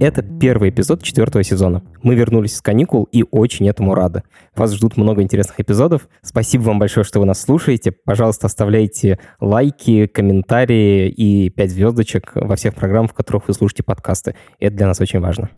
Это первый эпизод 4-го сезона. Мы вернулись с каникул и очень этому рады. Вас ждут много интересных эпизодов. Спасибо вам большое, что вы нас слушаете. Пожалуйста, оставляйте лайки, комментарии и 5 звездочек во всех программах, в которых вы слушаете подкасты. Это для нас очень важно.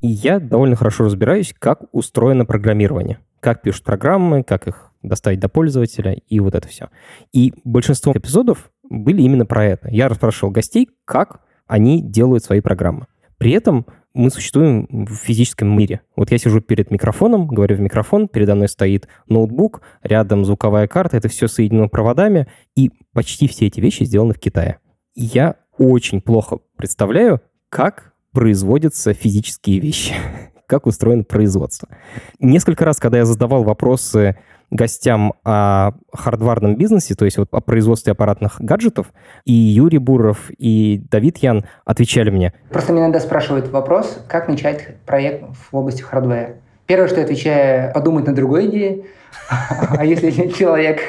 И я довольно хорошо разбираюсь, как устроено программирование. Как пишут программы, как их доставить до пользователя и вот это все. И большинство эпизодов были именно про это. Я расспрашивал гостей, как они делают свои программы. При этом мы существуем в физическом мире. Вот я сижу перед микрофоном, говорю в микрофон, передо мной стоит ноутбук, рядом звуковая карта, это все соединено проводами, и почти все эти вещи сделаны в Китае. Я очень плохо представляю, как производятся физические вещи, как устроено производство. Несколько раз, когда я задавал вопросы гостям о хардварном бизнесе, то есть вот о производстве аппаратных гаджетов, и Юрий Буров, и Давид Ян отвечали мне. Просто меня иногда спрашивают вопрос, как начать проект в области хардвера. Первое, что я отвечаю, подумать на другой идее. А если человек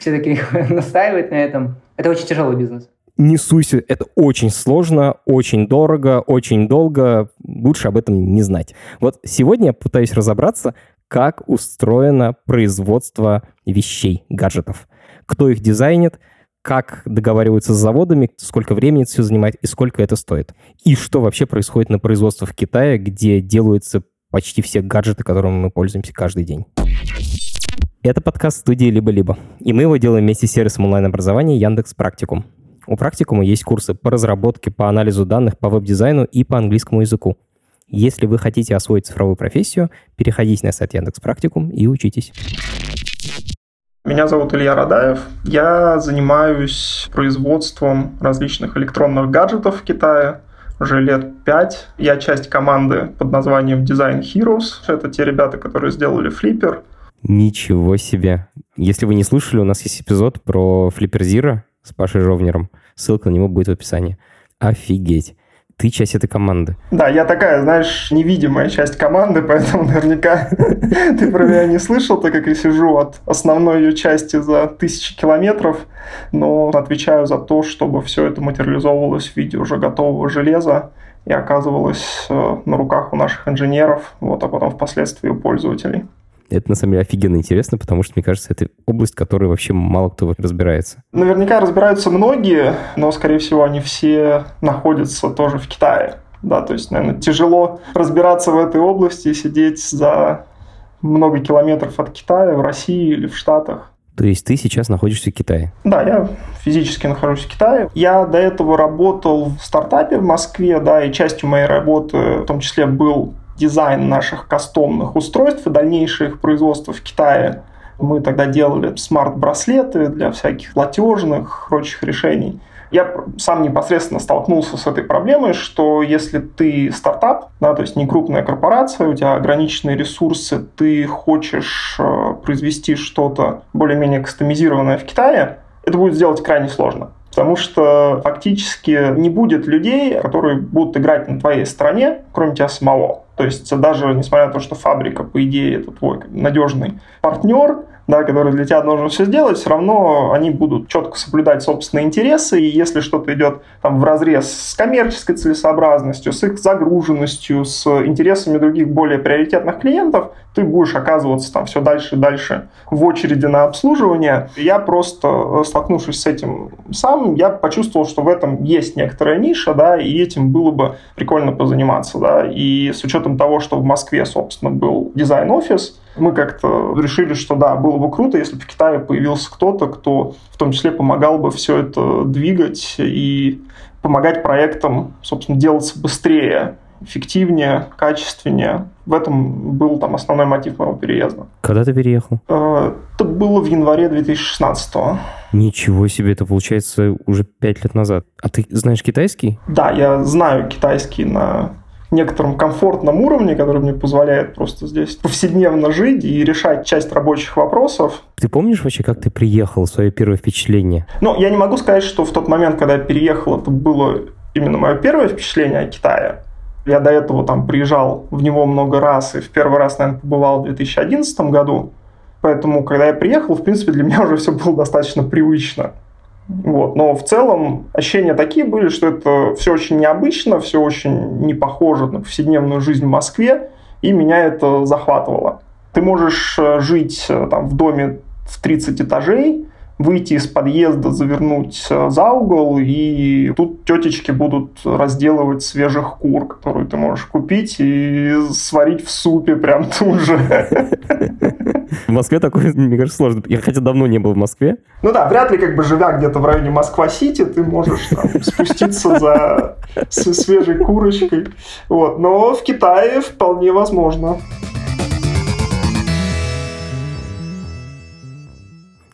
все-таки настаивает на этом, это очень тяжелый бизнес. Не суйся, это очень сложно, очень дорого, очень долго. Лучше об этом не знать. Вот сегодня я пытаюсь разобраться, как устроено производство вещей, гаджетов. Кто их дизайнит, как договариваются с заводами, сколько времени это все занимает и сколько это стоит. И что вообще происходит на производстве в Китае, где делаются почти все гаджеты, которыми мы пользуемся каждый день. Это подкаст студии «Либо-Либо». И мы его делаем вместе с сервисом онлайн-образования «Яндекс.Практикум». У «Практикума» есть курсы по разработке, по анализу данных, по веб-дизайну и по английскому языку. Если вы хотите освоить цифровую профессию, переходите на сайт Яндекс.Практикум и учитесь. Меня зовут Илья Радаев. Я занимаюсь производством различных электронных гаджетов в Китае уже лет 5. Я часть команды под названием Design Heroes. Это те ребята, которые сделали Flipper. Ничего себе! Если вы не слышали, у нас есть эпизод про Flipper Zero с Пашей Жовнером. Ссылка на него будет в описании. Офигеть! Ты часть этой команды. Да, я такая, знаешь, невидимая часть команды, поэтому наверняка ты про меня не слышал, так как я сижу от основной ее части за 1000 километров, но отвечаю за то, чтобы все это материализовывалось в виде уже готового железа и оказывалось на руках у наших инженеров, вот, а потом впоследствии у пользователей. Это, на самом деле, офигенно интересно, потому что, мне кажется, это область, в которой вообще мало кто разбирается. Наверняка разбираются многие, но, скорее всего, они все находятся тоже в Китае. Да, то есть, наверное, тяжело разбираться в этой области и сидеть за много километров от Китая, в России или в Штатах. То есть ты сейчас находишься в Китае? Да, я физически нахожусь в Китае. Я до этого работал в стартапе в Москве, да, и частью моей работы в том числе был дизайн наших кастомных устройств и дальнейшее их производство в Китае. Мы тогда делали смарт-браслеты для всяких платежных, прочих решений. Я сам непосредственно столкнулся с этой проблемой, что если ты стартап, да, то есть не крупная корпорация, у тебя ограниченные ресурсы, ты хочешь произвести что-то более-менее кастомизированное в Китае, это будет сделать крайне сложно. Потому что фактически не будет людей, которые будут играть на твоей стороне, кроме тебя самого. То есть даже несмотря на то, что фабрика, по идее, это твой надежный партнер, да, который для тебя должен все сделать, все равно они будут четко соблюдать собственные интересы. И если что-то идет там вразрез с коммерческой целесообразностью, с их загруженностью, с интересами других более приоритетных клиентов, ты будешь оказываться там все дальше и дальше в очереди на обслуживание. Я просто, столкнувшись с этим сам, я почувствовал, что в этом есть некоторая ниша, да, и этим было бы прикольно позаниматься. Да. И с учетом того, что в Москве, собственно, был дизайн-офис, мы как-то решили, что да, было бы круто, если бы в Китае появился кто-то, кто в том числе помогал бы все это двигать и помогать проектам, собственно, делаться быстрее, эффективнее, качественнее. В этом был там основной мотив моего переезда. Когда ты переехал? Это было в январе 2016-го. Ничего себе, это получается уже 5 лет назад. А ты знаешь китайский? Да, я знаю китайский на некотором комфортном уровне, который мне позволяет просто здесь повседневно жить и решать часть рабочих вопросов. Ты помнишь вообще, как ты приехал, свое первое впечатление? Ну, я не могу сказать, что в тот момент, когда я переехал, это было именно мое первое впечатление о Китае. Я до этого там приезжал в него много раз, и в первый раз, наверное, побывал в 2011 году. Поэтому, когда я приехал, в принципе, для меня уже все было достаточно привычно. Вот. Но в целом ощущения такие были, что это все очень необычно, все очень не похоже на повседневную жизнь в Москве, и меня это захватывало. Ты можешь жить там в доме в 30 этажей, выйти из подъезда, завернуть за угол, и тут тетечки будут разделывать свежих кур, которые ты можешь купить и сварить в супе прям тут же. В Москве такое, мне кажется, сложно. Я хотя давно не был в Москве. Ну да, вряд ли, как бы живя где-то в районе Москва-Сити, ты можешь там спуститься за свежей курочкой. Вот. Но в Китае вполне возможно.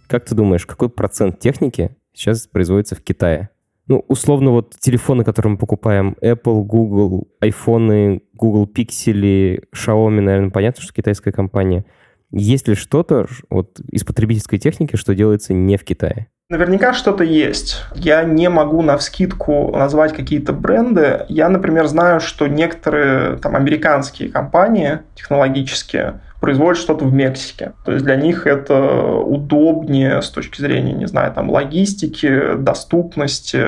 Как ты думаешь, какой процент техники сейчас производится в Китае? Ну, условно, вот телефоны, которые мы покупаем, Apple, Google, iPhone, Google Pixel, Xiaomi, наверное, понятно, что китайская компания. Есть ли что-то вот из потребительской техники, что делается не в Китае? Наверняка что-то есть. Я не могу навскидку назвать какие-то бренды. Я, например, знаю, что некоторые там американские компании технологические производят что-то в Мексике. То есть для них это удобнее с точки зрения, не знаю, там логистики, доступности.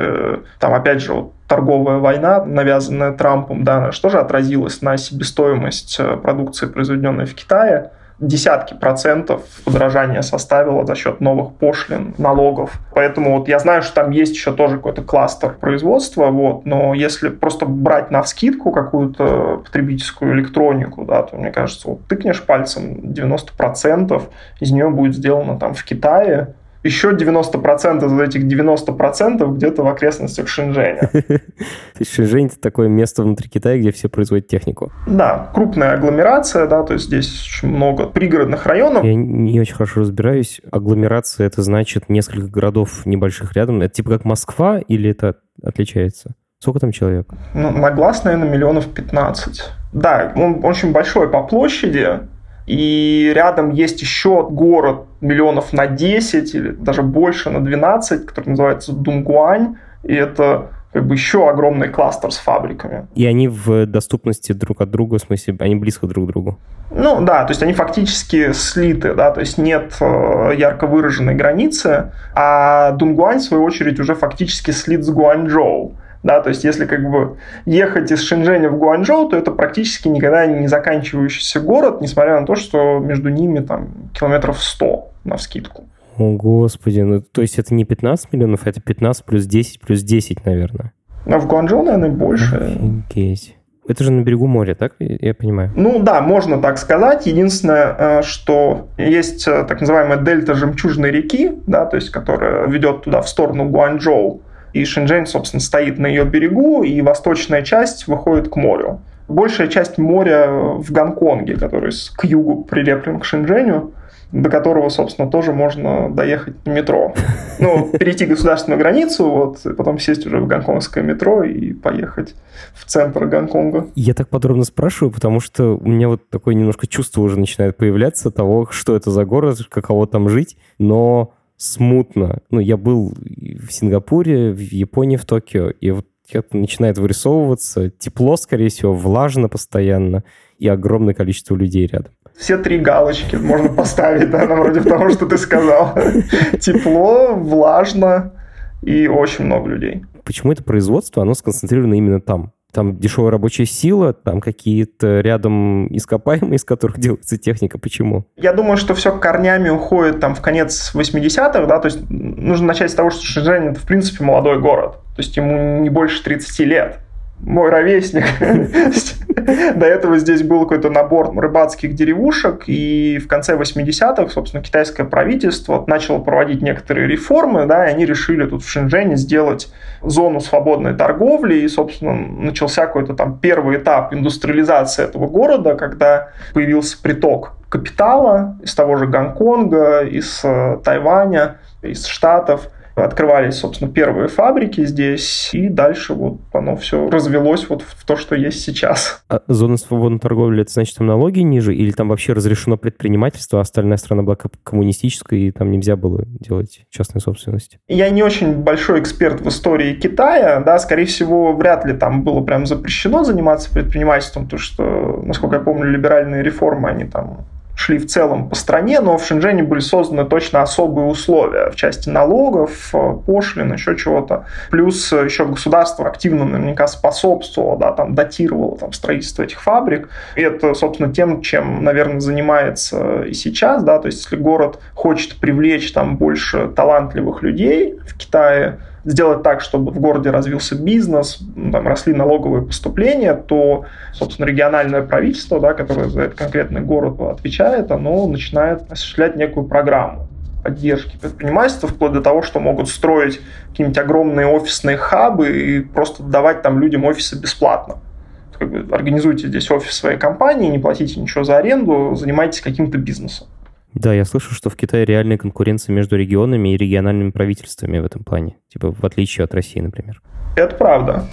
Там, опять же, вот торговая война, навязанная Трампом, да, что же отразилось на себестоимость продукции, произведенной в Китае. Десятки процентов подорожания составило за счет новых пошлин, налогов. Поэтому вот я знаю, что там есть еще тоже какой-то кластер производства, вот, но если просто брать навскидку какую-то потребительскую электронику, да, то, мне кажется, вот тыкнешь пальцем, 90% из нее будет сделано там в Китае. Еще 90% из этих 90% где-то в окрестностях Шэньчжэня. Шэньчжэнь – это такое место внутри Китая, где все производят технику. Да, крупная агломерация, да, то есть здесь очень много пригородных районов. Я не очень хорошо разбираюсь. Агломерация – это значит несколько городов небольших рядом. Это типа как Москва или это отличается? Сколько там человек? Ну, на глаз, наверное, 1,15 миллиона. Да, он очень большой по площади. И рядом есть еще город 10 миллионов или даже больше, 12 миллионов, который называется Дунгуань. И это как бы еще огромный кластер с фабриками. И они в доступности друг от друга, в смысле, они близко друг к другу? Ну да, то есть они фактически слиты, да, то есть нет ярко выраженной границы, а Дунгуань, в свою очередь, уже фактически слит с Гуанчжоу. Да, то есть если как бы ехать из Шэньчжэня в Гуанчжоу, то это практически никогда не заканчивающийся город, несмотря на то, что между ними там 100 километров навскидку. О, господи, ну то есть это не 15 миллионов, это 15 плюс 10 плюс 10, наверное. А в Гуанчжоу, наверное, больше. Офигеть. Это же на берегу моря, так? Я понимаю. Ну да, можно так сказать. Единственное, что есть так называемая дельта Жемчужной реки, да, то есть которая ведет туда в сторону Гуанчжоу. И Шэньчжэнь, собственно, стоит на ее берегу, и восточная часть выходит к морю. Большая часть моря в Гонконге, который к югу прилеплен к Шэньчжэню, до которого, собственно, тоже можно доехать на метро. Ну, перейти государственную границу, вот, и потом сесть уже в гонконгское метро и поехать в центр Гонконга. Я так подробно спрашиваю, потому что у меня вот такое немножко чувство уже начинает появляться того, что это за город, каково там жить, но... смутно. Ну, я был в Сингапуре, в Японии, в Токио, и вот это начинает вырисовываться. Тепло, скорее всего, влажно постоянно, и огромное количество людей рядом. Все три галочки можно поставить, да, вроде того, что ты сказал. Тепло, влажно и очень много людей. Почему это производство, оно сконцентрировано именно там? Там дешевая рабочая сила, там какие-то рядом ископаемые, из которых делается техника. Почему? Я думаю, что все корнями уходит там в конец 80-х, да, то есть нужно начать с того, что Шэньчжэнь – это, в принципе, молодой город, то есть ему не больше 30 лет. Мой ровесник. До этого здесь был какой-то набор рыбацких деревушек, и в конце 80-х, собственно, китайское правительство начало проводить некоторые реформы, да, и они решили тут в Шэньчжэне сделать зону свободной торговли, и, собственно, начался какой-то там первый этап индустриализации этого города, когда появился приток капитала из того же Гонконга, из Тайваня, из Штатов. открывались, собственно, первые фабрики здесь, и дальше вот оно все развелось вот в то, что есть сейчас. А зона свободной торговли, это значит, там налоги ниже, или там вообще разрешено предпринимательство, а остальная страна была коммунистическая, и там нельзя было делать частную собственность? Я не очень большой эксперт в истории Китая, да, скорее всего, вряд ли там было прям запрещено заниматься предпринимательством, потому что, насколько я помню, либеральные реформы, они там шли в целом по стране, но в Шэньчжэне были созданы точно особые условия в части налогов, пошлин, еще чего-то. Плюс еще государство активно наверняка способствовало, да, там, датировало там, строительство этих фабрик. И это, собственно, тем, чем, наверное, занимается и сейчас. Да? То есть, если город хочет привлечь там, больше талантливых людей в Китае, сделать так, чтобы в городе развился бизнес, там, росли налоговые поступления, то, собственно, региональное правительство, да, которое за этот конкретный город отвечает, оно начинает осуществлять некую программу поддержки предпринимательства, вплоть до того, что могут строить какие-нибудь огромные офисные хабы и просто давать там людям офисы бесплатно. Как бы организуйте здесь офис своей компании, не платите ничего за аренду, занимайтесь каким-то бизнесом. Да, я слышу, что в Китае реальная конкуренция между регионами и региональными правительствами в этом плане, типа в отличие от России, например. Это правда.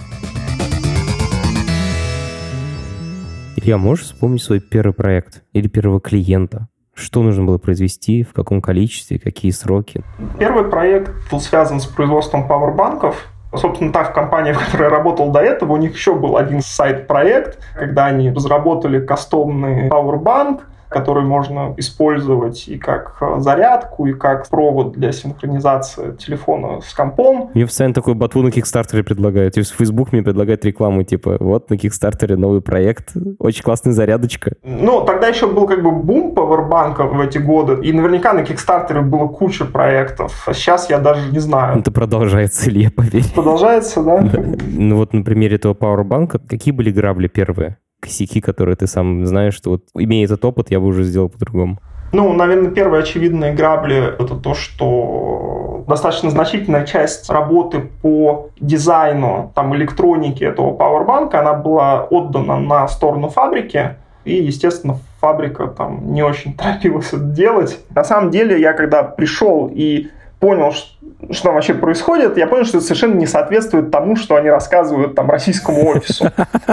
Илья, можешь вспомнить свой первый проект или первого клиента? Что нужно было произвести, в каком количестве, какие сроки? Первый проект был связан с производством пауэрбанков. Собственно, та компания, в которой я работал до этого, у них еще был один сайт-проект, когда они разработали кастомный пауэрбанк, который можно использовать и как зарядку, и как провод для синхронизации телефона с компом. Мне постоянно такой батву на Kickstarter предлагают. То есть Facebook мне предлагает рекламу, типа, вот на Kickstarter новый проект, очень классная зарядочка. Ну, тогда еще был как бы бум пауэрбанков в эти годы, и наверняка на Kickstarter было куча проектов. А сейчас я даже не знаю. Это продолжается, Илья, поверь. Продолжается, да? Ну вот на примере этого пауэрбанка, какие были грабли первые? Косяки, которые ты сам знаешь, что вот имея этот опыт, я бы уже сделал по-другому? Ну, наверное, первые очевидные грабли – это то, что достаточно значительная часть работы по дизайну там, электроники этого пауэрбанка, она была отдана на сторону фабрики, и, естественно, фабрика там не очень торопилась это делать. На самом деле, я когда пришел и понял, что там вообще происходит, я понял, что это совершенно не соответствует тому, что они рассказывают там российскому офису.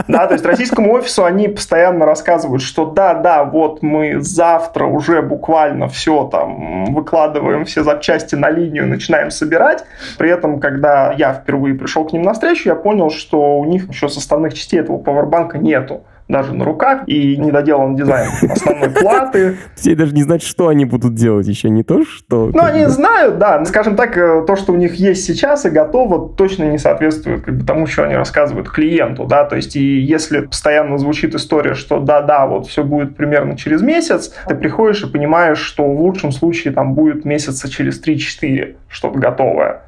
Да, то есть российскому офису они постоянно рассказывают, что да, вот мы завтра уже буквально все там выкладываем, все запчасти на линию, начинаем собирать. При этом, когда я впервые пришел к ним на встречу, я понял, что у них еще составных частей этого пауэрбанка нету. Даже на руках, и недоделан дизайн основной платы. Все даже не знают, что они будут делать, еще не то, что... Ну, они знают, да, скажем так, то, что у них есть сейчас и готово, точно не соответствует как бы, тому, что они рассказывают клиенту, да, то есть, и если постоянно звучит история, что да, вот все будет примерно через месяц, ты приходишь и понимаешь, что в лучшем случае там будет месяца через 3-4 что-то готовое.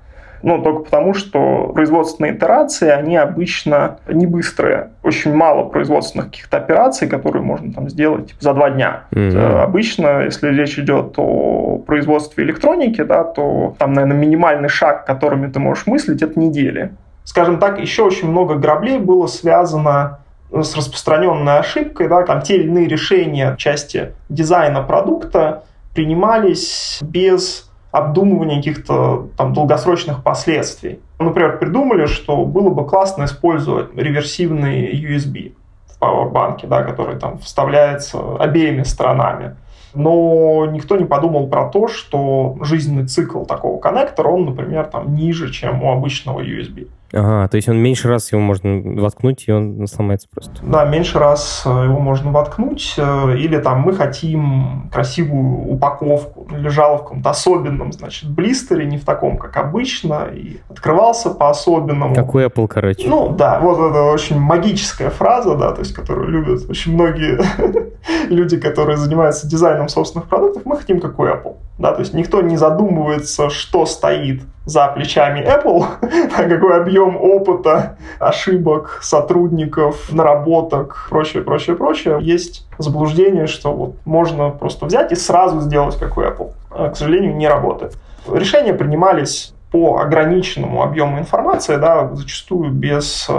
Ну, только потому, что производственные итерации, они обычно не быстрые. Очень мало производственных каких-то операций, которые можно там сделать типа, за 2 дня. Mm-hmm. Обычно, если речь идет о производстве электроники, да, то там, наверное, минимальный шаг, которыми ты можешь мыслить, это недели. Скажем так, еще очень много граблей было связано с распространенной ошибкой. Да, там те или иные решения в части дизайна продукта принимались без обдумывание каких-то там долгосрочных последствий. Например, придумали, что было бы классно использовать реверсивный USB в пауэрбанке, да, который там вставляется обеими сторонами. Но никто не подумал про то, что жизненный цикл такого коннектора, он, например, там, ниже, чем у обычного USB. Ага, то есть он меньше раз его можно воткнуть, и он сломается просто. Да, меньше раз его можно воткнуть, или там мы хотим красивую упаковку, лежала в каком-то особенном, значит, блистере, не в таком, как обычно, и открывался по-особенному. Какой Apple, короче. Ну, да, вот это очень магическая фраза, да, то есть, которую любят очень многие люди, которые занимаются дизайном собственных продуктов, мы хотим какой Apple. Да, то есть никто не задумывается, что стоит за плечами Apple, какой объем опыта, ошибок, сотрудников, наработок, прочее. Есть заблуждение, что вот можно просто взять и сразу сделать, как у Apple. К сожалению, не работает. Решения принимались по ограниченному объему информации, да, зачастую без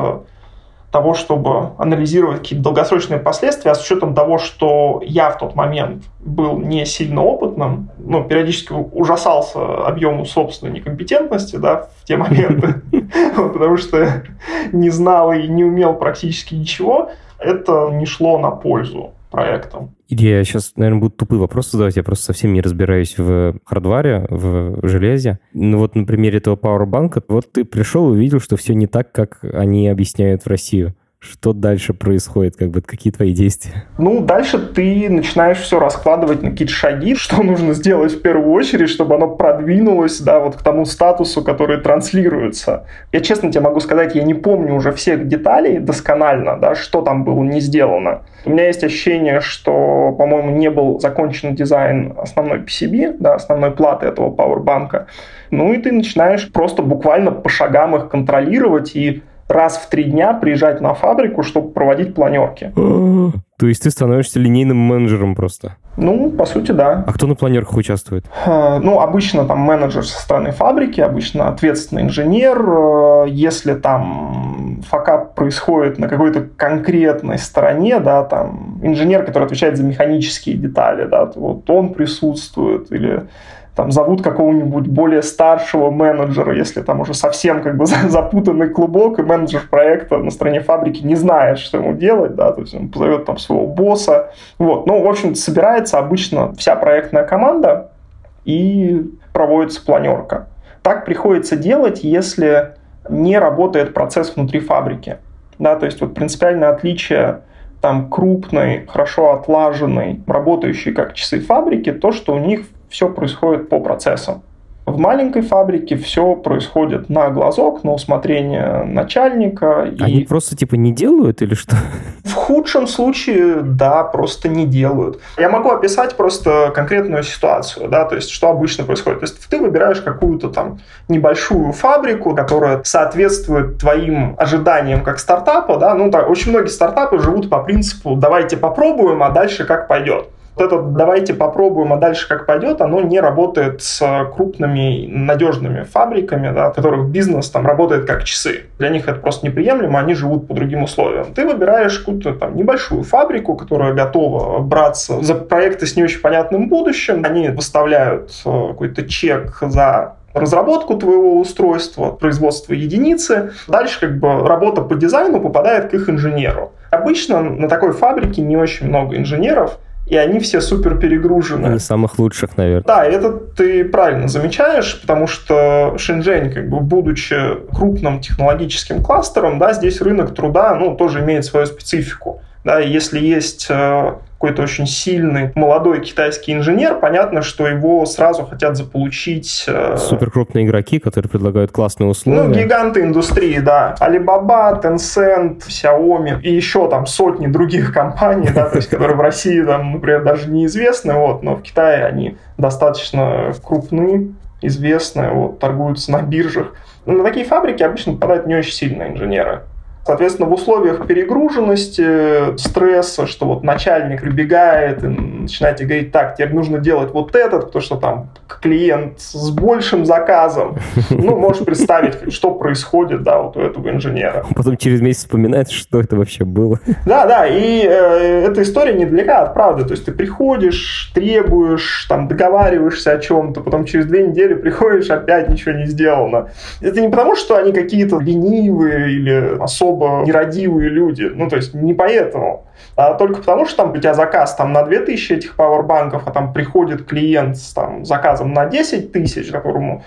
того, чтобы анализировать какие-то долгосрочные последствия, а с учетом того, что я в тот момент был не сильно опытным, но периодически ужасался объему собственной некомпетентности, да, в те моменты, потому что не знал и не умел практически ничего, это не шло на пользу проектам. Я сейчас, наверное, буду тупые вопросы задавать, я просто совсем не разбираюсь в хардваре, в железе. Ну вот на примере этого пауэрбанка, вот ты пришел и увидел, что все не так, как они объясняют в Россию. Что дальше происходит, как бы, какие твои действия? Ну, дальше ты начинаешь все раскладывать на какие-то шаги, что нужно сделать в первую очередь, чтобы оно продвинулось, да, вот к тому статусу, который транслируется. Я честно тебе могу сказать, я не помню уже всех деталей досконально, да, что там было не сделано. У меня есть ощущение, что, по-моему, не был закончен дизайн основной PCB, да, основной платы этого пауэрбанка. Ну, и ты начинаешь просто буквально по шагам их контролировать и раз в 3 дня приезжать на фабрику, чтобы проводить планерки. То есть ты становишься линейным менеджером просто? Ну, по сути, да. А кто на планерках участвует? Ну, обычно там менеджер со стороны фабрики, обычно ответственный инженер. Если там факап происходит на какой-то конкретной стороне, да, там инженер, который отвечает за механические детали, да, вот он присутствует, или там зовут какого-нибудь более старшего менеджера, если там уже совсем как бы запутанный клубок, и менеджер проекта на стороне фабрики не знает, что ему делать, да, то есть он позовет там своего босса. Вот. Ну, в общем, собирается обычно вся проектная команда и проводится планерка. Так приходится делать, если не работает процесс внутри фабрики. Да, то есть вот принципиальное отличие там крупной, хорошо отлаженной, работающей как часы фабрики, то, что у них все происходит по процессам. В маленькой фабрике все происходит на глазок, на усмотрение начальника. Они просто типа не делают или что? В худшем случае, да, просто не делают. Я могу описать просто конкретную ситуацию, да, то есть что обычно происходит. То есть ты выбираешь какую-то там небольшую фабрику, которая соответствует твоим ожиданиям как стартапа, да, ну так, очень многие стартапы живут по принципу «давайте попробуем, а дальше как пойдет». Вот это «давайте попробуем, а дальше как пойдет», оно не работает с крупными надежными фабриками, да, в которых бизнес там работает как часы. Для них это просто неприемлемо, они живут по другим условиям. Ты выбираешь какую-то там небольшую фабрику, которая готова браться за проекты с не очень понятным будущим. Они выставляют какой-то чек за разработку твоего устройства, производство единицы. Дальше как бы работа по дизайну попадает к их инженеру. Обычно на такой фабрике не очень много инженеров, и они все супер перегружены. Из самых лучших, наверное. Да, это ты правильно замечаешь, потому что Шэньчжэнь, как бы, будучи крупным технологическим кластером, да, здесь рынок труда, ну, тоже имеет свою специфику. Да, если есть какой-то очень сильный молодой китайский инженер, понятно, что его сразу хотят заполучить... Суперкрупные игроки, которые предлагают классные условия. Ну, гиганты индустрии, да. Alibaba, Tencent, Xiaomi и еще там сотни других компаний, да, то есть, которые в России, там, например, даже неизвестны, вот, но в Китае они достаточно крупны, известны, вот, торгуются на биржах. Но на такие фабрики обычно попадают не очень сильные инженеры. Соответственно, в условиях перегруженности, стресса, что вот начальник прибегает и начинает говорить: так, тебе нужно делать вот этот, потому что там клиент с большим заказом. Ну, можешь представить, что происходит, да, вот у этого инженера. Потом через месяц вспоминает, что это вообще было. Да, и эта история недалека от правды. То есть ты приходишь, требуешь, там, договариваешься о чем-то, потом через 2 недели приходишь, опять ничего не сделано. Это не потому, что они какие-то ленивые или особо нерадивые люди, ну, то есть не поэтому, а только потому, что там у тебя заказ там на 2000 этих пауэрбанков, а там приходит клиент с там заказом на 10 000, которому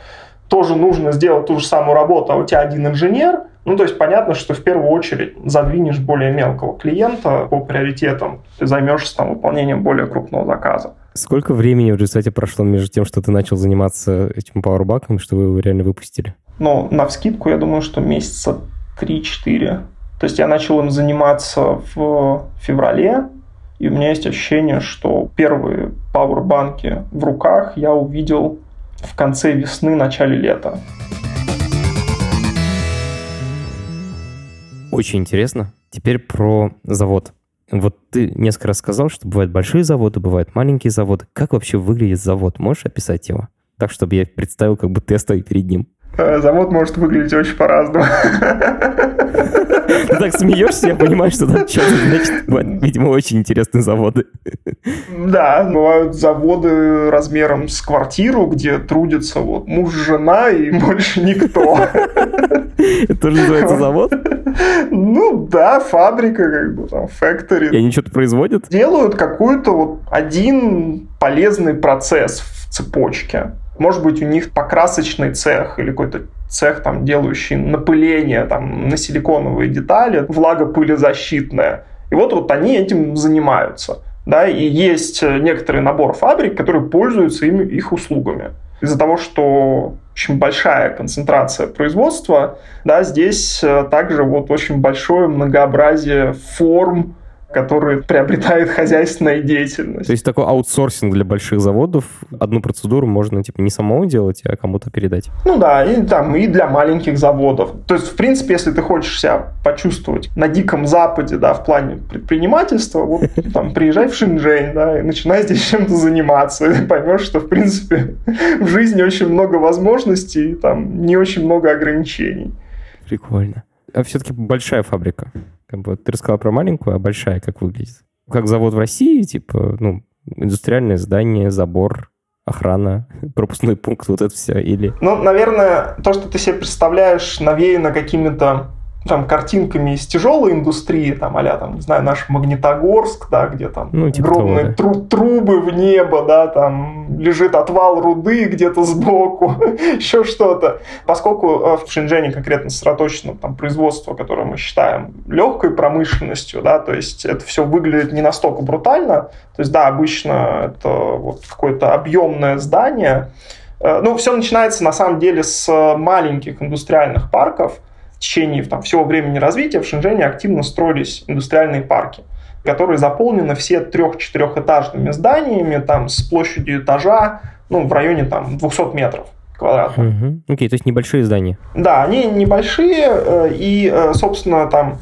тоже нужно сделать ту же самую работу, а у тебя один инженер, ну, то есть понятно, что в первую очередь задвинешь более мелкого клиента по приоритетам, ты займешься там выполнением более крупного заказа. Сколько времени в результате прошло между тем, что ты начал заниматься этим пауэрбанком, что вы его реально выпустили? Ну, навскидку, я думаю, что месяца 3-4. То есть я начал им заниматься в феврале, и у меня есть ощущение, что первые пауэрбанки в руках я увидел в конце весны, начале лета. Очень интересно. Теперь про завод. Вот ты несколько раз сказал, что бывают большие заводы, бывают маленькие заводы. Как вообще выглядит завод? Можешь описать его? Так, чтобы я представил, как будто я стою перед ним. Завод может выглядеть очень по-разному. Ты так смеешься, я понимаю, что там что-то значит. Видимо, очень интересные заводы. Да, бывают заводы размером с квартиру, где трудятся вот муж, жена и больше никто. Это тоже называется завод? Ну да, фабрика, как бы там, factory. И они что-то производят? Делают какой-то вот один полезный процесс в цепочке. Может быть, у них покрасочный цех или какой-то цех, там, делающий напыление там, на силиконовые детали, влагопылезащитное. И вот они этим занимаются. Да? И есть некоторый набор фабрик, которые пользуются их услугами. Из-за того, что очень большая концентрация производства, да, здесь также вот очень большое многообразие форм, которые приобретает хозяйственная деятельность. То есть такой аутсорсинг для больших заводов. Одну процедуру можно типа не самому делать, а кому-то передать. Ну да, и там и для маленьких заводов. То есть, в принципе, если ты хочешь себя почувствовать на Диком Западе, да, в плане предпринимательства, вот там приезжай в Шэньчжэнь, да, и начинай здесь чем-то заниматься. И поймешь, что, в принципе, в жизни очень много возможностей, и там не очень много ограничений. Прикольно. А все-таки большая фабрика. Как бы ты рассказал про маленькую, а большая как выглядит? Как завод в России, типа, ну, индустриальное здание, забор, охрана, пропускной пункт, вот это все, или... Ну, наверное, то, что ты себе представляешь, навеяно какими-то там картинками из тяжелой индустрии, там, а-ля, там, не знаю, наш Магнитогорск, да, где там ну, типа огромные того, да. трубы в небо, да, там лежит отвал руды где-то сбоку, еще что-то. Поскольку в Шэньчжэне конкретно сосредоточено там производство, которое мы считаем легкой промышленностью, да, то есть это все выглядит не настолько брутально, то есть, да, обычно это вот какое-то объемное здание. Ну, все начинается, на самом деле, с маленьких индустриальных парков. В течение там, всего времени развития в Шэньчжэне активно строились индустриальные парки, которые заполнены все 3-4-этажными зданиями там, с площадью этажа ну, в районе там, 200 метров квадратных. Окей, то есть небольшие здания. Да, они небольшие, и, собственно, там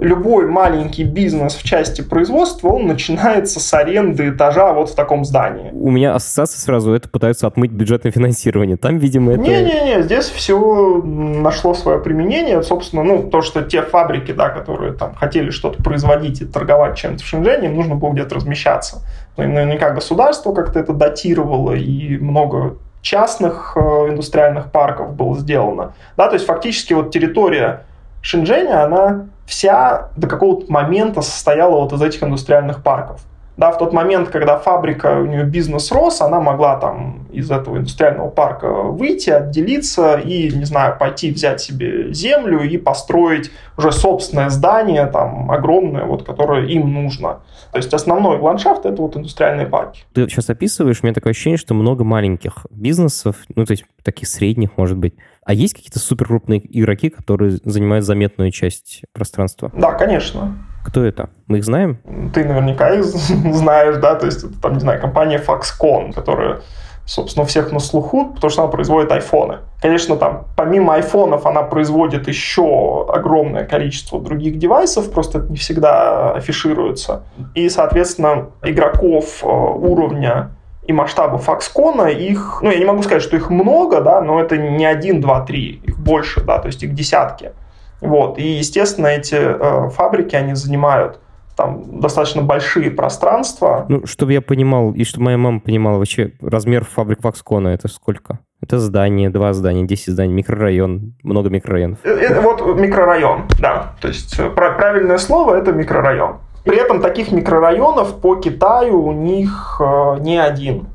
любой маленький бизнес в части производства, он начинается с аренды этажа вот в таком здании. У меня ассоциация сразу, это пытаются отмыть бюджетное финансирование. Там, видимо, это... Не-не-не, здесь все нашло свое применение. Собственно, ну, то, что те фабрики, да, которые там хотели что-то производить и торговать чем-то в Шэньчжэне, им нужно было где-то размещаться. Наверняка государство как-то это датировало, и много частных индустриальных парков было сделано. Да, то есть, фактически, вот территория Шэньчжэня, она... вся до какого-то момента состояла вот из этих индустриальных парков. Да, в тот момент, когда фабрика, у нее бизнес рос, она могла там из этого индустриального парка выйти, отделиться и, не знаю, пойти взять себе землю и построить уже собственное здание, там, огромное, вот, которое им нужно. То есть основной ландшафт – это вот индустриальные парки. Ты сейчас описываешь, у меня такое ощущение, что много маленьких бизнесов, ну, то есть таких средних, может быть. А есть какие-то суперкрупные игроки, которые занимают заметную часть пространства? Да, конечно. Кто это? Мы их знаем? Ты наверняка их знаешь, да, то есть, там, не знаю, компания Foxconn, которая, собственно, у всех на слуху, потому что она производит айфоны. Конечно, там, помимо айфонов, она производит еще огромное количество других девайсов, просто это не всегда афишируется. И, соответственно, игроков уровня и масштабы Foxconn, их, ну, я не могу сказать, что их много, да, но это не 1, 2, 3, их больше, да, то есть их десятки. Вот. И, естественно, эти фабрики, они занимают там достаточно большие пространства. Ну, чтобы я понимал, и чтобы моя мама понимала, вообще размер фабрик Foxconn, это сколько? Это здание, 2 здания, 10 зданий, микрорайон, много микрорайонов. Это вот микрорайон, да. То есть правильное слово – это микрорайон. При этом таких микрорайонов по Китаю у них не один.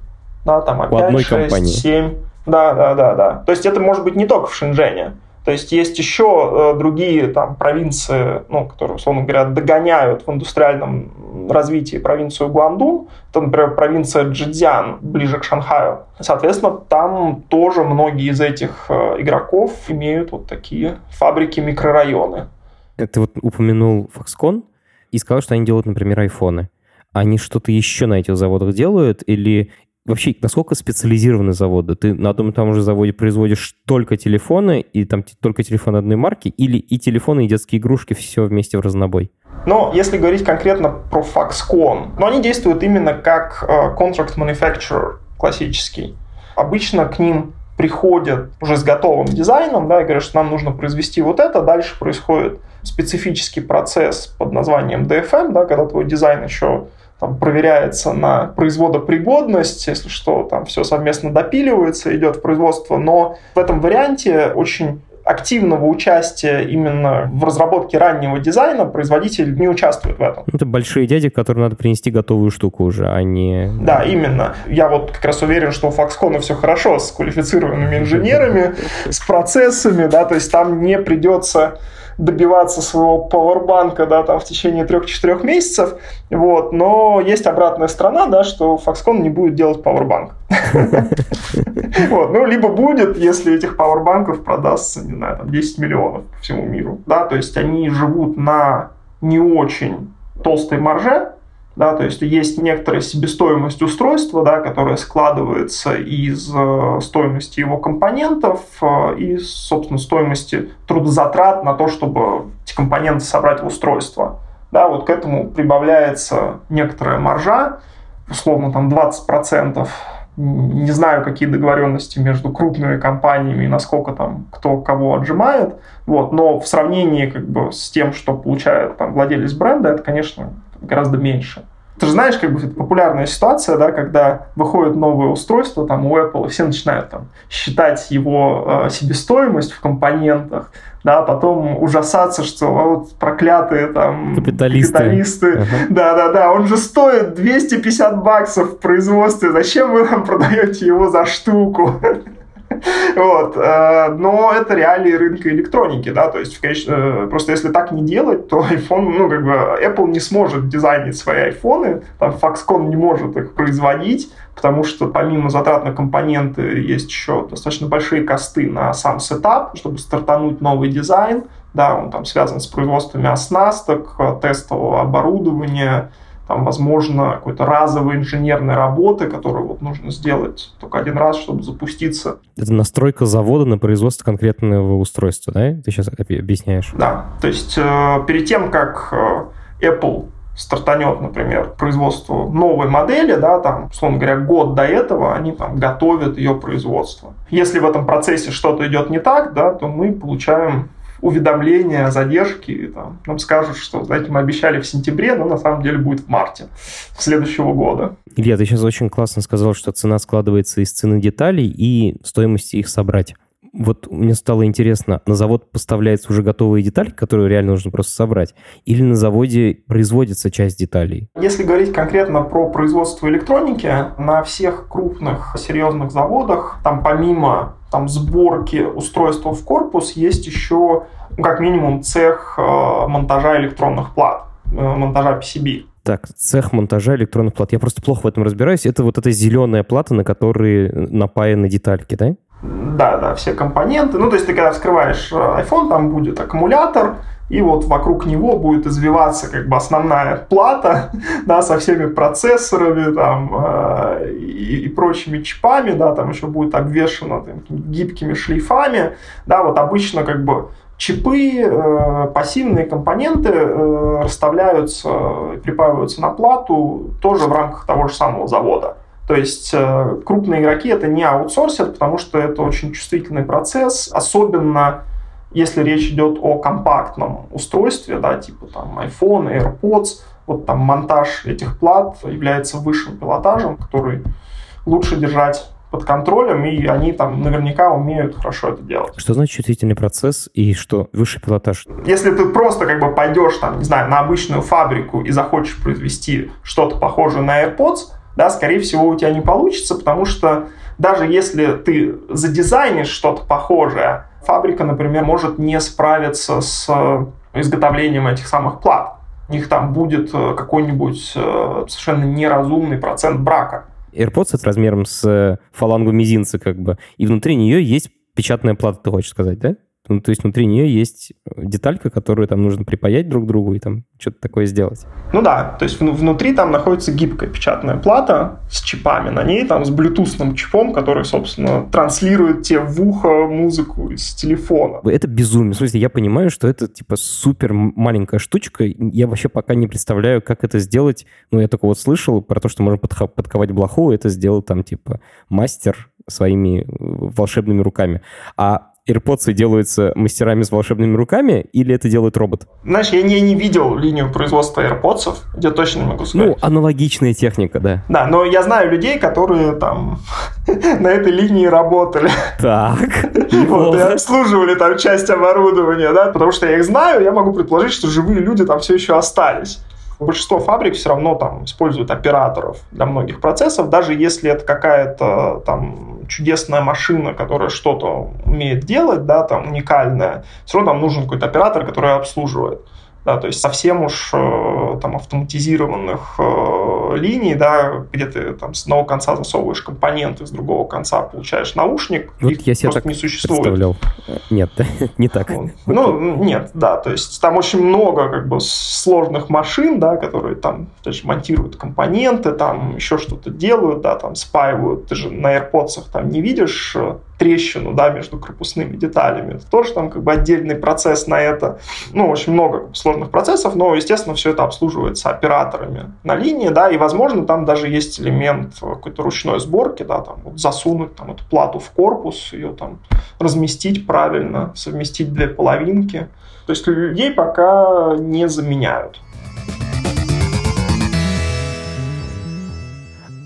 Да, там опять 6-7. Да. То есть это может быть не только в Шэньчжэне. То есть есть еще другие там, провинции, ну, которые, условно говоря, догоняют в индустриальном развитии провинцию Гуандун. Это, например, провинция Чжэцзян, ближе к Шанхаю. Соответственно, там тоже многие из этих игроков имеют вот такие фабрики-микрорайоны. Ты вот упомянул Foxconn и сказал, что они делают, например, айфоны. Они что-то еще на этих заводах делают? Или вообще, насколько специализированы заводы? Ты на одном и том же заводе производишь только телефоны, и там только телефоны одной марки, или и телефоны, и детские игрушки, все вместе в разнобой? Но если говорить конкретно про Foxconn, но они действуют именно как contract manufacturer классический. Обычно к ним приходят уже с готовым дизайном, да, и говорят, что нам нужно произвести вот это. Дальше происходит специфический процесс под названием DFM, да, когда твой дизайн еще там проверяется на производопригодность, если что, там все совместно допиливается, идет в производство. Но в этом варианте очень активного участия именно в разработке раннего дизайна производитель не участвует в этом. Это большие дяди, которым надо принести готовую штуку уже, а не... Да, именно. Я вот как раз уверен, что у Foxconn все хорошо с квалифицированными инженерами, с процессами, да, то есть там не придется добиваться своего пауэрбанка, да, там в течение 3-4 месяцев, вот, но есть обратная сторона, да, что Foxconn не будет делать пауэрбанк. Ну, либо будет, если этих пауэрбанков продастся, не знаю, 10 миллионов по всему миру, да, то есть они живут на не очень толстой марже, да, то есть есть некоторая себестоимость устройства, да, которая складывается из стоимости его компонентов и, собственно, стоимости трудозатрат на то, чтобы эти компоненты собрать в устройство. Да, вот к этому прибавляется некоторая маржа, условно, там 20%. Не знаю, какие договоренности между крупными компаниями и насколько там кто кого отжимает. Вот, но в сравнении как бы с тем, что получает там владелец бренда, это, конечно, гораздо меньше. Ты же знаешь, как бы это популярная ситуация, да, когда выходит новое устройство там, у Apple, и все начинают там считать его себестоимость в компонентах, да, потом ужасаться, что вот проклятые там капиталисты. Да-да-да, он же стоит $250 в производстве, зачем вы нам продаете его за штуку? Вот. Но это реалии рынка электроники, да, то есть, конечно, просто если так не делать, то iPhone, ну, как бы, Apple не сможет дизайнить свои айфоны, там, Foxconn не может их производить, потому что помимо затрат на компоненты есть еще достаточно большие косты на сам сетап, чтобы стартануть новый дизайн, да, он там связан с производствами оснасток, тестового оборудования, там, возможно, какой-то разовой инженерной работы, которую вот нужно сделать только один раз, чтобы запуститься. Это настройка завода на производство конкретного устройства, да? Ты сейчас объясняешь. Да, то есть перед тем, как Apple стартанет, например, производство новой модели, да, там, условно говоря, год до этого они там готовят ее производство. Если в этом процессе что-то идет не так, да, то мы получаем уведомления о задержке, там, нам скажут, что, знаете, мы обещали в сентябре, но на самом деле будет в марте следующего года. Илья, ты сейчас очень классно сказал, что цена складывается из цены деталей и стоимости их собрать. Вот мне стало интересно, на завод поставляются уже готовые детали, которые реально нужно просто собрать, или на заводе производится часть деталей? Если говорить конкретно про производство электроники, на всех крупных серьезных заводах, там помимо там, сборки устройства в корпус, есть еще, ну, как минимум, цех монтажа электронных плат, монтажа PCB. Так, цех монтажа электронных плат. Я просто плохо в этом разбираюсь. Это вот эта зеленая плата, на которой напаяны детальки, да? Да, да, все компоненты. Ну, то есть ты когда вскрываешь iPhone, там будет аккумулятор, и вот вокруг него будет извиваться как бы основная плата, да, со всеми процессорами там, и прочими чипами, да, там еще будет обвешено там, гибкими шлейфами, да, вот обычно как бы чипы, пассивные компоненты расставляются, припаиваются на плату тоже в рамках того же самого завода. То есть крупные игроки это не аутсорсят, потому что это очень чувствительный процесс, особенно если речь идет о компактном устройстве, да, типа там iPhone, AirPods, вот там монтаж этих плат является высшим пилотажем, который лучше держать под контролем, и они там наверняка умеют хорошо это делать. Что значит чувствительный процесс и что высший пилотаж? Если ты просто как бы пойдешь там, не знаю, на обычную фабрику и захочешь произвести что-то похожее на AirPods, да, скорее всего, у тебя не получится, потому что даже если ты задизайнишь что-то похожее, фабрика, например, может не справиться с изготовлением этих самых плат. У них там будет какой-нибудь совершенно неразумный процент брака. AirPods это размером с фалангу мизинца, как бы, и внутри нее есть печатная плата, ты хочешь сказать, да? Ну, то есть внутри нее есть деталька, которую там нужно припаять друг к другу и там что-то такое сделать. Ну да, то есть внутри там находится гибкая печатная плата с чипами на ней, там с блютусным чипом, который, собственно, транслирует тебе в ухо музыку из телефона. Это безумие. В смысле, я понимаю, что это типа супер маленькая штучка. Я вообще пока не представляю, как это сделать. Ну, я только вот слышал про то, что можно подковать блоху, это сделал там типа мастер своими волшебными руками. А AirPods делаются мастерами с волшебными руками, или это делает робот? Знаешь, я не видел линию производства AirPods, я точно не могу сказать. Ну, аналогичная техника, да. Да, но я знаю людей, которые там на этой линии работали. Так. Вот, и обслуживали там часть оборудования, да, потому что я их знаю, я могу предположить, что живые люди там все еще остались. Большинство фабрик все равно там используют операторов для многих процессов, даже если это какая-то там чудесная машина, которая что-то умеет делать, да, там уникальная, все равно там нужен какой-то оператор, который обслуживает. Да, то есть совсем уж там автоматизированных линий, да, где ты там с одного конца засовываешь компоненты, с другого конца получаешь наушник, вот их я себе просто так не существует. Представлял. Нет, не так. Вот. Ну, нет, да, то есть там очень много как бы сложных машин, да, которые там даже монтируют компоненты, там еще что-то делают, да, там спаивают. Ты же на AirPods там не видишь трещину, да, между корпусными деталями. Это тоже там как бы отдельный процесс на это. Ну, очень много сложных процессов, но, естественно, все это обслуживается операторами на линии, да, и, возможно, там даже есть элемент какой-то ручной сборки, да, там вот засунуть там эту плату в корпус, ее там разместить правильно, совместить две половинки. То есть людей пока не заменяют.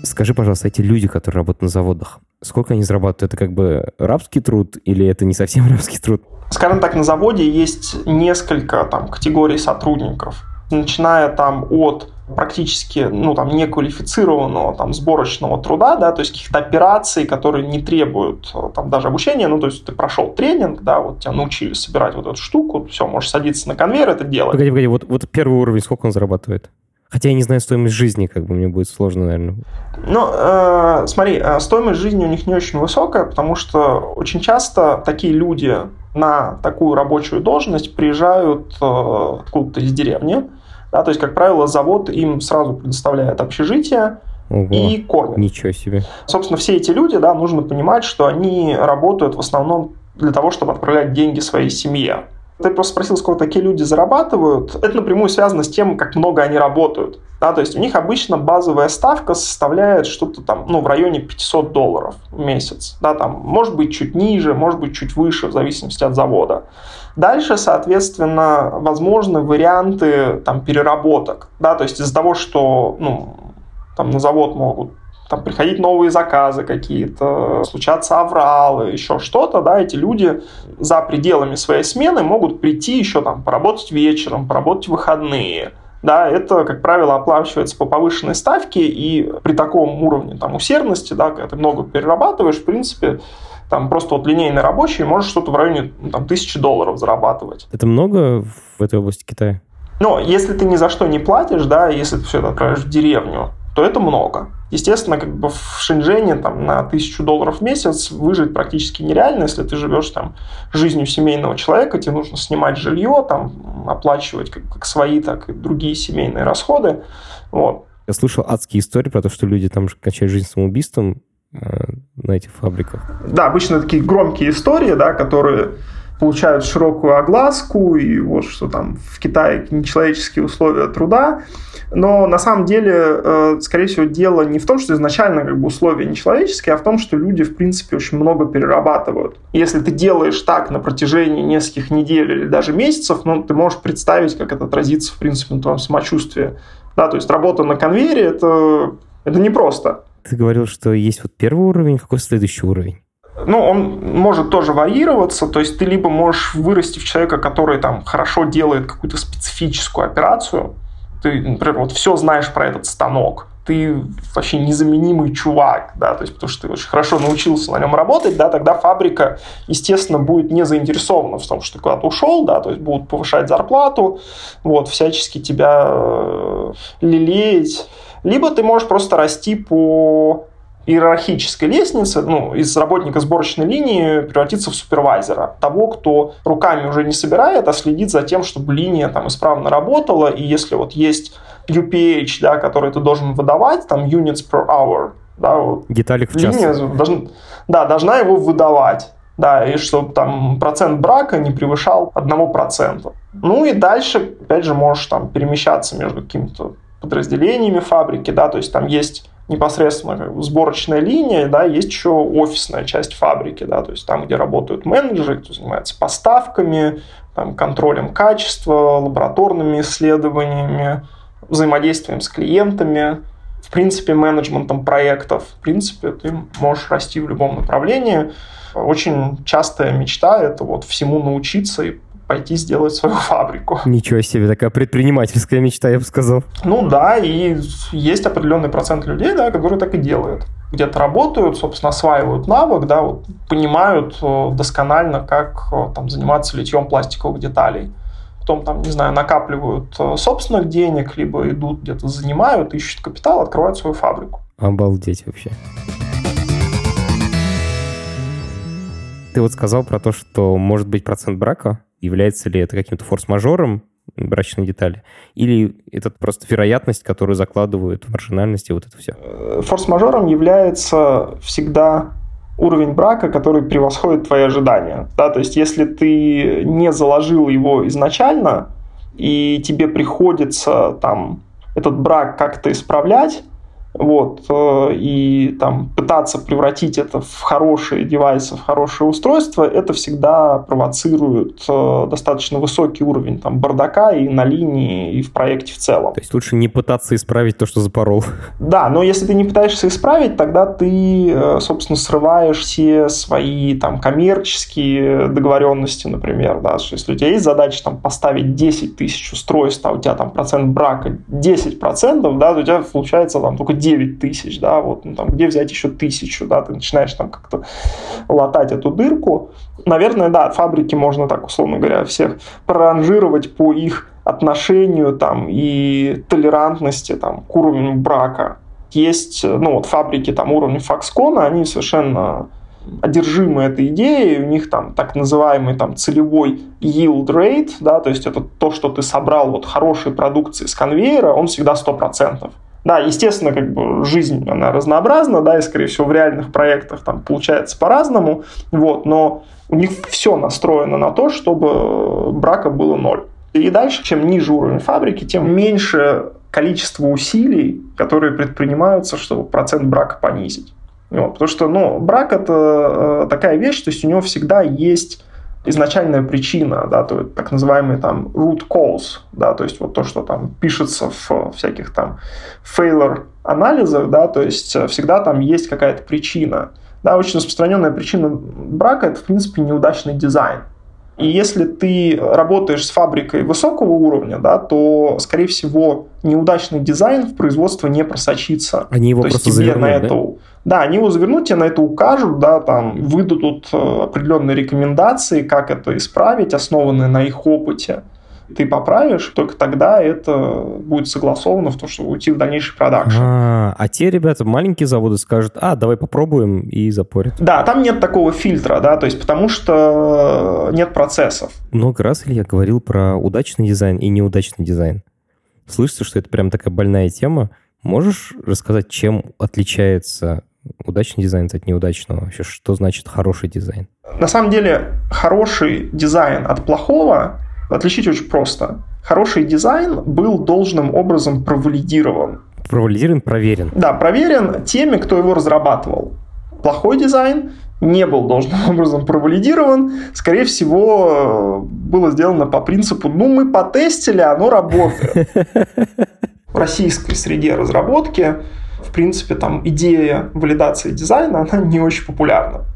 Скажи, пожалуйста, эти люди, которые работают на заводах, сколько они зарабатывают? Это как бы рабский труд или это не совсем рабский труд? Скажем так, на заводе есть несколько там категорий сотрудников, начиная там от практически, ну, там, неквалифицированного там сборочного труда, да, то есть каких-то операций, которые не требуют там даже обучения, ну, то есть ты прошел тренинг, да, вот тебя научили собирать вот эту штуку, все, можешь садиться на конвейер, это делать. Погоди, вот первый уровень, сколько он зарабатывает? Хотя я не знаю стоимость жизни, как бы мне будет сложно, наверное. Ну, смотри, стоимость жизни у них не очень высокая, потому что очень часто такие люди на такую рабочую должность приезжают откуда-то из деревни. Да, то есть, как правило, завод им сразу предоставляет общежитие. Ого, и кормят. Ничего себе. Собственно, все эти люди, да, нужно понимать, что они работают в основном для того, чтобы отправлять деньги своей семье. Ты просто спросил, сколько такие люди зарабатывают. Это напрямую связано с тем, как много они работают. Да, то есть у них обычно базовая ставка составляет что-то там, ну, в районе $500 в месяц. Да, там, может быть, чуть ниже, может быть, чуть выше, в зависимости от завода. Дальше, соответственно, возможны варианты там переработок. Да, то есть из-за того, что, ну, там, на завод могут там приходить новые заказы какие-то, случатся авралы, еще что-то, да, эти люди за пределами своей смены могут прийти еще там поработать вечером, поработать в выходные. Да, это, как правило, оплачивается по повышенной ставке, и при таком уровне там усердности, да, когда ты много перерабатываешь, в принципе, там просто вот линейный рабочий может что-то в районе там, $1000 зарабатывать. Это много в этой области Китая? Но если ты ни за что не платишь, да, если ты все это отправишь в деревню, то это много. Естественно, как бы в Шэньчжэне там, на $1000 в месяц выжить практически нереально, если ты живешь там жизнью семейного человека, тебе нужно снимать жилье, там, оплачивать как свои, так и другие семейные расходы. Вот. Я слышал адские истории про то, что люди там кончают жизнь самоубийством на этих фабриках. Да, обычно такие громкие истории, да, которые получают широкую огласку, и вот что там в Китае нечеловеческие условия труда. Но на самом деле, скорее всего, дело не в том, что изначально как бы условия нечеловеческие, а в том, что люди, в принципе, очень много перерабатывают. Если ты делаешь так на протяжении нескольких недель или даже месяцев, ну, ты можешь представить, как это отразится, в принципе, на твоем самочувствии. Да, то есть работа на конвейере – это непросто. Ты говорил, что есть вот первый уровень, какой следующий уровень? Ну, он может тоже варьироваться, то есть ты либо можешь вырасти в человека, который там хорошо делает какую-то специфическую операцию, ты, например, вот все знаешь про этот станок, ты вообще незаменимый чувак, да, то есть потому что ты очень хорошо научился на нем работать, да, тогда фабрика, естественно, будет не заинтересована в том, что ты куда-то ушел, да, то есть будут повышать зарплату, вот, всячески тебя лелеять, либо ты можешь просто расти по иерархической лестницы, ну, из работника сборочной линии превратиться в супервайзера, того, кто руками уже не собирает, а следит за тем, чтобы линия там исправно работала, и если вот есть UPH, да, который ты должен выдавать, там, units per hour, да, вот, деталик в час. Линия должна его выдавать. Да, и чтобы там процент брака не превышал 1%. Ну и дальше, опять же, можешь там перемещаться между какими-то подразделениями фабрики, да, то есть там есть непосредственно как бы сборочная линия, да, есть еще офисная часть фабрики, да, то есть там, где работают менеджеры, кто занимается поставками, там, контролем качества, лабораторными исследованиями, взаимодействием с клиентами, в принципе, менеджментом проектов. В принципе, ты можешь расти в любом направлении. Очень частая мечта – это вот всему научиться и пойти сделать свою фабрику. Ничего себе, такая предпринимательская мечта, я бы сказал. Ну да, и есть определенный процент людей, да, которые так и делают. Где-то работают, собственно, осваивают навык, да, вот, понимают досконально, как там, заниматься литьем пластиковых деталей. Потом, там, не знаю, накапливают собственных денег, либо идут где-то занимают, ищут капитал, открывают свою фабрику. Обалдеть вообще. Ты вот сказал про то, что может быть процент брака. Является ли это каким-то форс-мажором брачной детали? Или это просто вероятность, которую закладывают в маржинальности, вот это все? Форс-мажором является всегда уровень брака, который превосходит твои ожидания. Да, то есть если ты не заложил его изначально, и тебе приходится там, этот брак как-то исправлять, вот, и там, пытаться превратить это в хорошие девайсы, в хорошее устройство, это всегда провоцирует достаточно высокий уровень там, бардака и на линии, и в проекте в целом. То есть лучше не пытаться исправить то, что запорол. Да, но если ты не пытаешься исправить, тогда ты, собственно, срываешь все свои там, коммерческие договоренности, например. Да? Если у тебя есть задача там, поставить 10 тысяч устройств, а у тебя там, процент брака 10%, да, то у тебя получается там, только 9 тысяч, да, вот, ну, там, где взять еще 1000, да, ты начинаешь там как-то латать эту дырку. Наверное, да, фабрики можно так, условно говоря, всех проранжировать по их отношению там и толерантности там к уровню брака. Есть, ну, вот фабрики там уровня Foxconn, они совершенно одержимы этой идеей, у них там так называемый там целевой yield rate, да, то есть это то, что ты собрал вот хорошей продукции с конвейера, он всегда 100%. Да, естественно, как бы жизнь, она разнообразна, да, и, скорее всего, в реальных проектах там получается по-разному, вот, но у них все настроено на то, чтобы брака было 0. И дальше, чем ниже уровень фабрики, тем меньше количество усилий, которые предпринимаются, чтобы процент брака понизить. Вот, потому что, ну, брак – это такая вещь, то есть у него всегда есть изначальная причина, да, то так называемый там root cause, да, то есть вот то, что там пишется в всяких там failure анализах, да, то есть всегда там есть какая-то причина. Да, очень распространенная причина брака – это, в принципе, неудачный дизайн. И если ты работаешь с фабрикой высокого уровня, да, то, скорее всего, неудачный дизайн в производство не просочится. Они его то просто есть, завернут, на это... Да, они его завернут, тебе на это укажут, да, там, выдадут определенные рекомендации, как это исправить, основанные на их опыте. Ты поправишь, только тогда это будет согласовано в том, чтобы уйти в дальнейший продакшн. А те ребята, маленькие заводы, скажут, давай попробуем, и запорят. Да, там нет такого фильтра, да, то есть потому что нет процессов. Много раз, Илья, говорил про удачный дизайн и неудачный дизайн. Слышится, что это прям такая больная тема. Можешь рассказать, чем отличается удачный дизайн от неудачного? Вообще, что значит хороший дизайн? На самом деле, хороший дизайн от плохого отличить очень просто. Хороший дизайн был должным образом провалидирован. Провалидирован, проверен. Да, проверен теми, кто его разрабатывал. Плохой дизайн не был должным образом провалидирован. Скорее всего, было сделано по принципу, мы потестили, оно работает. В российской среде разработки, в принципе, там идея валидации дизайна, она не очень популярна.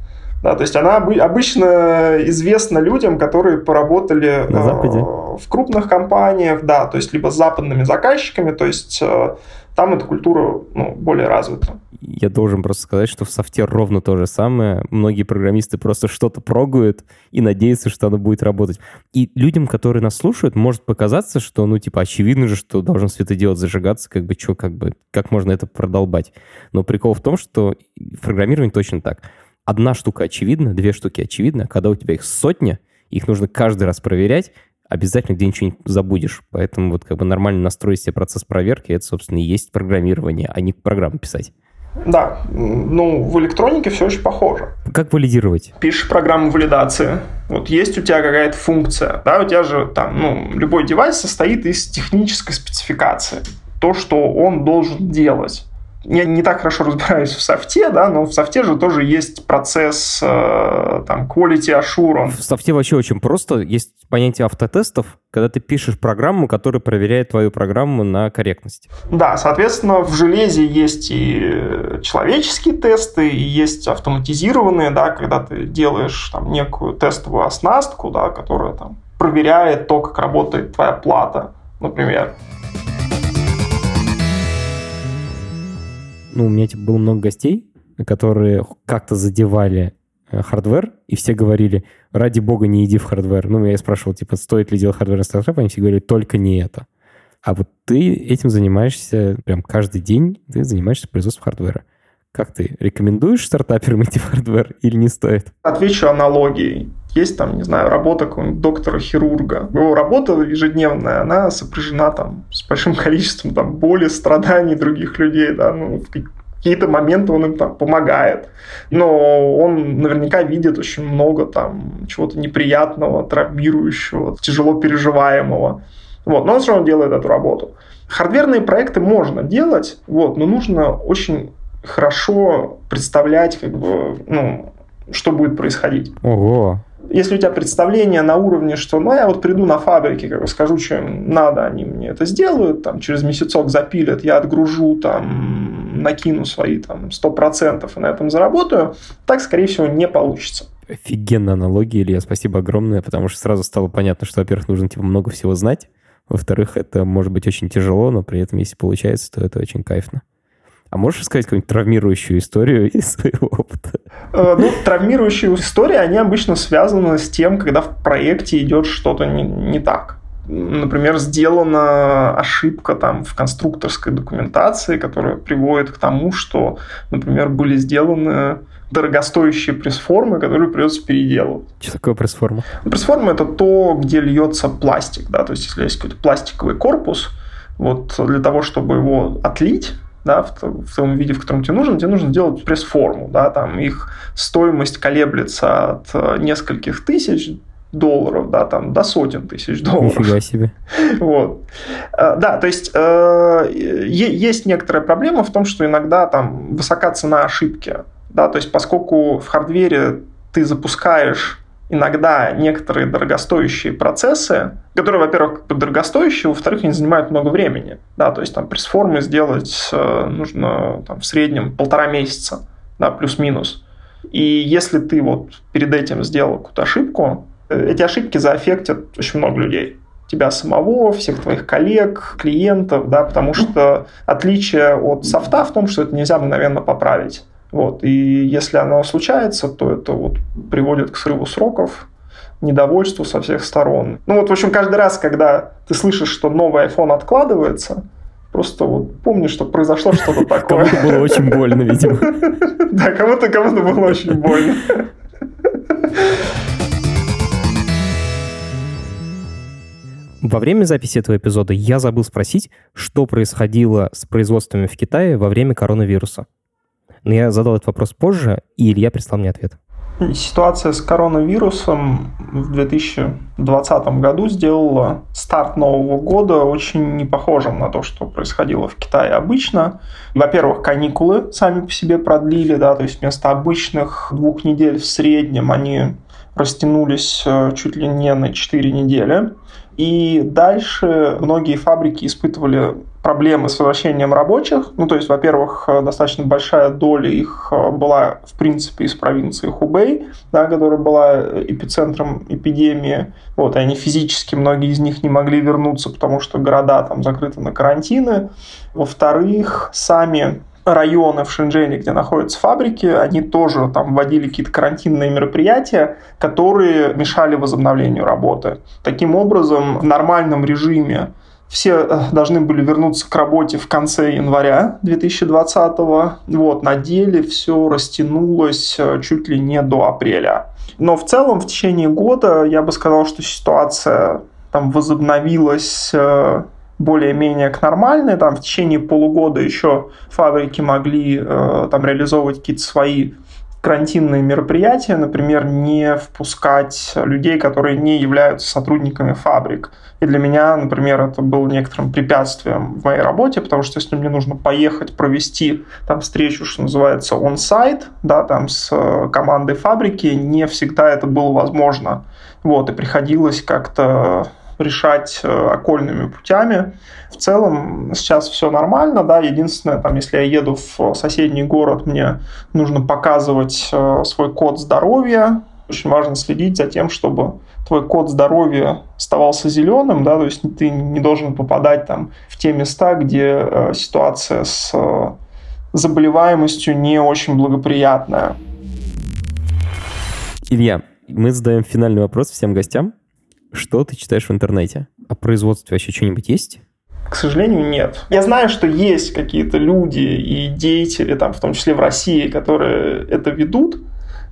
Да, то есть она обычно известна людям, которые поработали на Западе. в крупных компаниях, да, то есть либо с западными заказчиками, то есть там эта культура, ну, более развита. Я должен просто сказать, что в софте ровно то же самое. Многие программисты просто что-то прогуют и надеются, что оно будет работать. И людям, которые нас слушают, может показаться, что, ну, типа, очевидно же, что должен светодиод зажигаться, как бы, что, как бы, как можно это продолбать. Но прикол в том, что в программировании точно так. Одна штука очевидна, две штуки очевидны, а когда у тебя их сотня, их нужно каждый раз проверять, обязательно где-нибудь что-нибудь забудешь. Поэтому вот как бы нормально настроить себе процесс проверки, это, собственно, и есть программирование, а не программу писать. Да, ну, в электронике все очень похоже. Как валидировать? Пишешь программу валидации, вот есть у тебя какая-то функция, да, у тебя же там, ну, любой девайс состоит из технической спецификации, то, что он должен делать. Я не так хорошо разбираюсь в софте, да, но в софте же тоже есть процесс там, quality assurance. В софте вообще очень просто. Есть понятие автотестов, когда ты пишешь программу, которая проверяет твою программу на корректность. Да, соответственно, в железе есть и человеческие тесты, и есть автоматизированные, да, когда ты делаешь там некую тестовую оснастку, да, которая там проверяет то, как работает твоя плата, например. Ну, у меня типа было много гостей, которые как-то задевали хардвер, и все говорили, ради бога, не иди в хардвер. Ну, я спрашивал, типа, стоит ли делать хардвер на стартап, они все говорили, только не это. А вот ты этим занимаешься прям каждый день, ты занимаешься производством хардвера. Как ты, рекомендуешь стартаперам идти в хардвер или не стоит? Отвечу аналогией. Есть там, не знаю, работа какого-нибудь доктора-хирурга. Его работа ежедневная, она сопряжена там с большим количеством там боли, страданий других людей, да, ну, в какие-то моменты он им там помогает. Но он наверняка видит очень много там чего-то неприятного, травмирующего, тяжело переживаемого. Вот, но он все равно делает эту работу. Хардверные проекты можно делать, вот, но нужно очень хорошо представлять, как бы, ну, что будет происходить. Ого. Если у тебя представление на уровне, что, ну, я вот приду на фабрике, как бы скажу, что им надо, они мне это сделают, там, через месяцок запилят, я отгружу, там, накину свои, там, 100% и на этом заработаю, так, скорее всего, не получится. Офигенная аналогия, Илья, спасибо огромное, потому что сразу стало понятно, что, во-первых, нужно, типа, много всего знать, во-вторых, это может быть очень тяжело, но при этом, если получается, то это очень кайфно. А можешь рассказать какую-нибудь травмирующую историю из своего опыта? Ну, травмирующие истории, они обычно связаны с тем, когда в проекте идет что-то не так. Например, сделана ошибка там, в конструкторской документации, которая приводит к тому, что, например, были сделаны дорогостоящие пресс-формы, которые придется переделывать. Что такое пресс-форма? Пресс-форма – это то, где льется пластик. Да? То есть, если есть какой-то пластиковый корпус, вот для того, чтобы его отлить, да, в том виде, в котором тебе нужно делать пресс-форму. Да, там их стоимость колеблется от нескольких тысяч долларов, да, там, до сотен тысяч долларов. Нифига себе. Вот. Да, то есть есть некоторая проблема в том, что иногда там высока цена ошибки. Да, то есть поскольку в хардвере ты запускаешь иногда некоторые дорогостоящие процессы, которые, во-первых, дорогостоящие, во-вторых, они занимают много времени. Да, то есть там пресс-формы сделать нужно там, в среднем 1,5 месяца, да, плюс-минус. И если ты вот перед этим сделал какую-то ошибку, эти ошибки заэффектят очень много людей. Тебя самого, всех твоих коллег, клиентов, да, потому что отличие от софта в том, что это нельзя мгновенно поправить. Вот. И если оно случается, то это вот приводит к срыву сроков, недовольству со всех сторон. Ну вот, в общем, каждый раз, когда ты слышишь, что новый iPhone откладывается, просто вот помни, что произошло что-то такое. Кому-то было очень больно, видимо. Да, кому-то было очень больно. Во время записи этого эпизода я забыл спросить, что происходило с производствами в Китае во время коронавируса. Но я задал этот вопрос позже, и Илья прислал мне ответ. Ситуация с коронавирусом в 2020 году сделала старт Нового года очень непохожим на то, что происходило в Китае обычно. Во-первых, каникулы сами по себе продлили, да, то есть вместо обычных 2 недель в среднем они растянулись чуть ли не на 4 недели. И дальше многие фабрики испытывали проблемы с возвращением рабочих. Ну, то есть, во-первых, достаточно большая доля их была, в принципе, из провинции Хубэй, да, которая была эпицентром эпидемии. Вот, и они физически, многие из них не могли вернуться, потому что города там закрыты на карантины. Во-вторых, сами районы в Шэньчжэне, где находятся фабрики, они тоже там вводили какие-то карантинные мероприятия, которые мешали возобновлению работы. Таким образом, в нормальном режиме все должны были вернуться к работе в конце января 2020-го. Вот, на деле все растянулось чуть ли не до апреля. Но в целом в течение года я бы сказал, что ситуация там возобновилась более-менее к нормальной. Там в течение полугода еще фабрики могли там реализовывать какие-то свои карантинные мероприятия, например, не впускать людей, которые не являются сотрудниками фабрик. И для меня, например, это было некоторым препятствием в моей работе, потому что если мне нужно поехать провести там встречу, что называется, он-сайт, да, там с командой фабрики, не всегда это было возможно. Вот, и приходилось как-то решать окольными путями. В целом сейчас все нормально, да, единственное, там, если я еду в соседний город, мне нужно показывать свой код здоровья. Очень важно следить за тем, чтобы твой код здоровья оставался зеленым, да, то есть ты не должен попадать там в те места, где ситуация с заболеваемостью не очень благоприятная. Илья, мы задаем финальный вопрос всем гостям. Что ты читаешь в интернете? О производстве вообще что-нибудь есть? К сожалению, нет. Я знаю, что есть какие-то люди и деятели, там, в том числе в России, которые это ведут.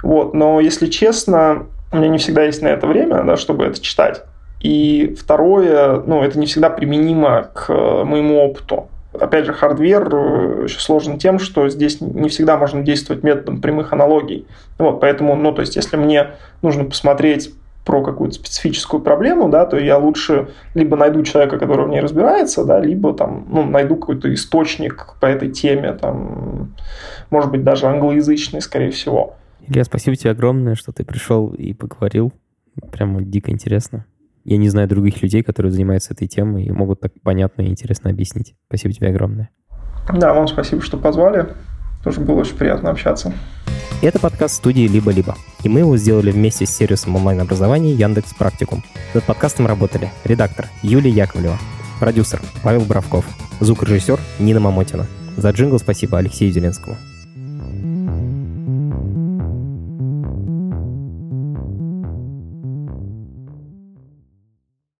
Вот. Но, если честно, у меня не всегда есть на это время, да, чтобы это читать. И второе, ну, это не всегда применимо к моему опыту. Опять же, хардвер еще сложен тем, что здесь не всегда можно действовать методом прямых аналогий. Вот, поэтому, ну, то есть, если мне нужно посмотреть про какую-то специфическую проблему, да, то я лучше либо найду человека, который в ней разбирается, да, либо там, ну, найду какой-то источник по этой теме, там, может быть, даже англоязычный, скорее всего. Илья, спасибо тебе огромное, что ты пришел и поговорил. Прямо дико интересно. Я не знаю других людей, которые занимаются этой темой и могут так понятно и интересно объяснить. Спасибо тебе огромное. Да, вам спасибо, что позвали. Тоже было очень приятно общаться. Это подкаст студии «Либо-Либо», и мы его сделали вместе с сервисом онлайн-образования «Яндекс.Практикум». Над подкастом работали редактор Юлия Яковлева, продюсер Павел Боровков, звукорежиссер Нина Мамотина. За джингл спасибо Алексею Зеленскому.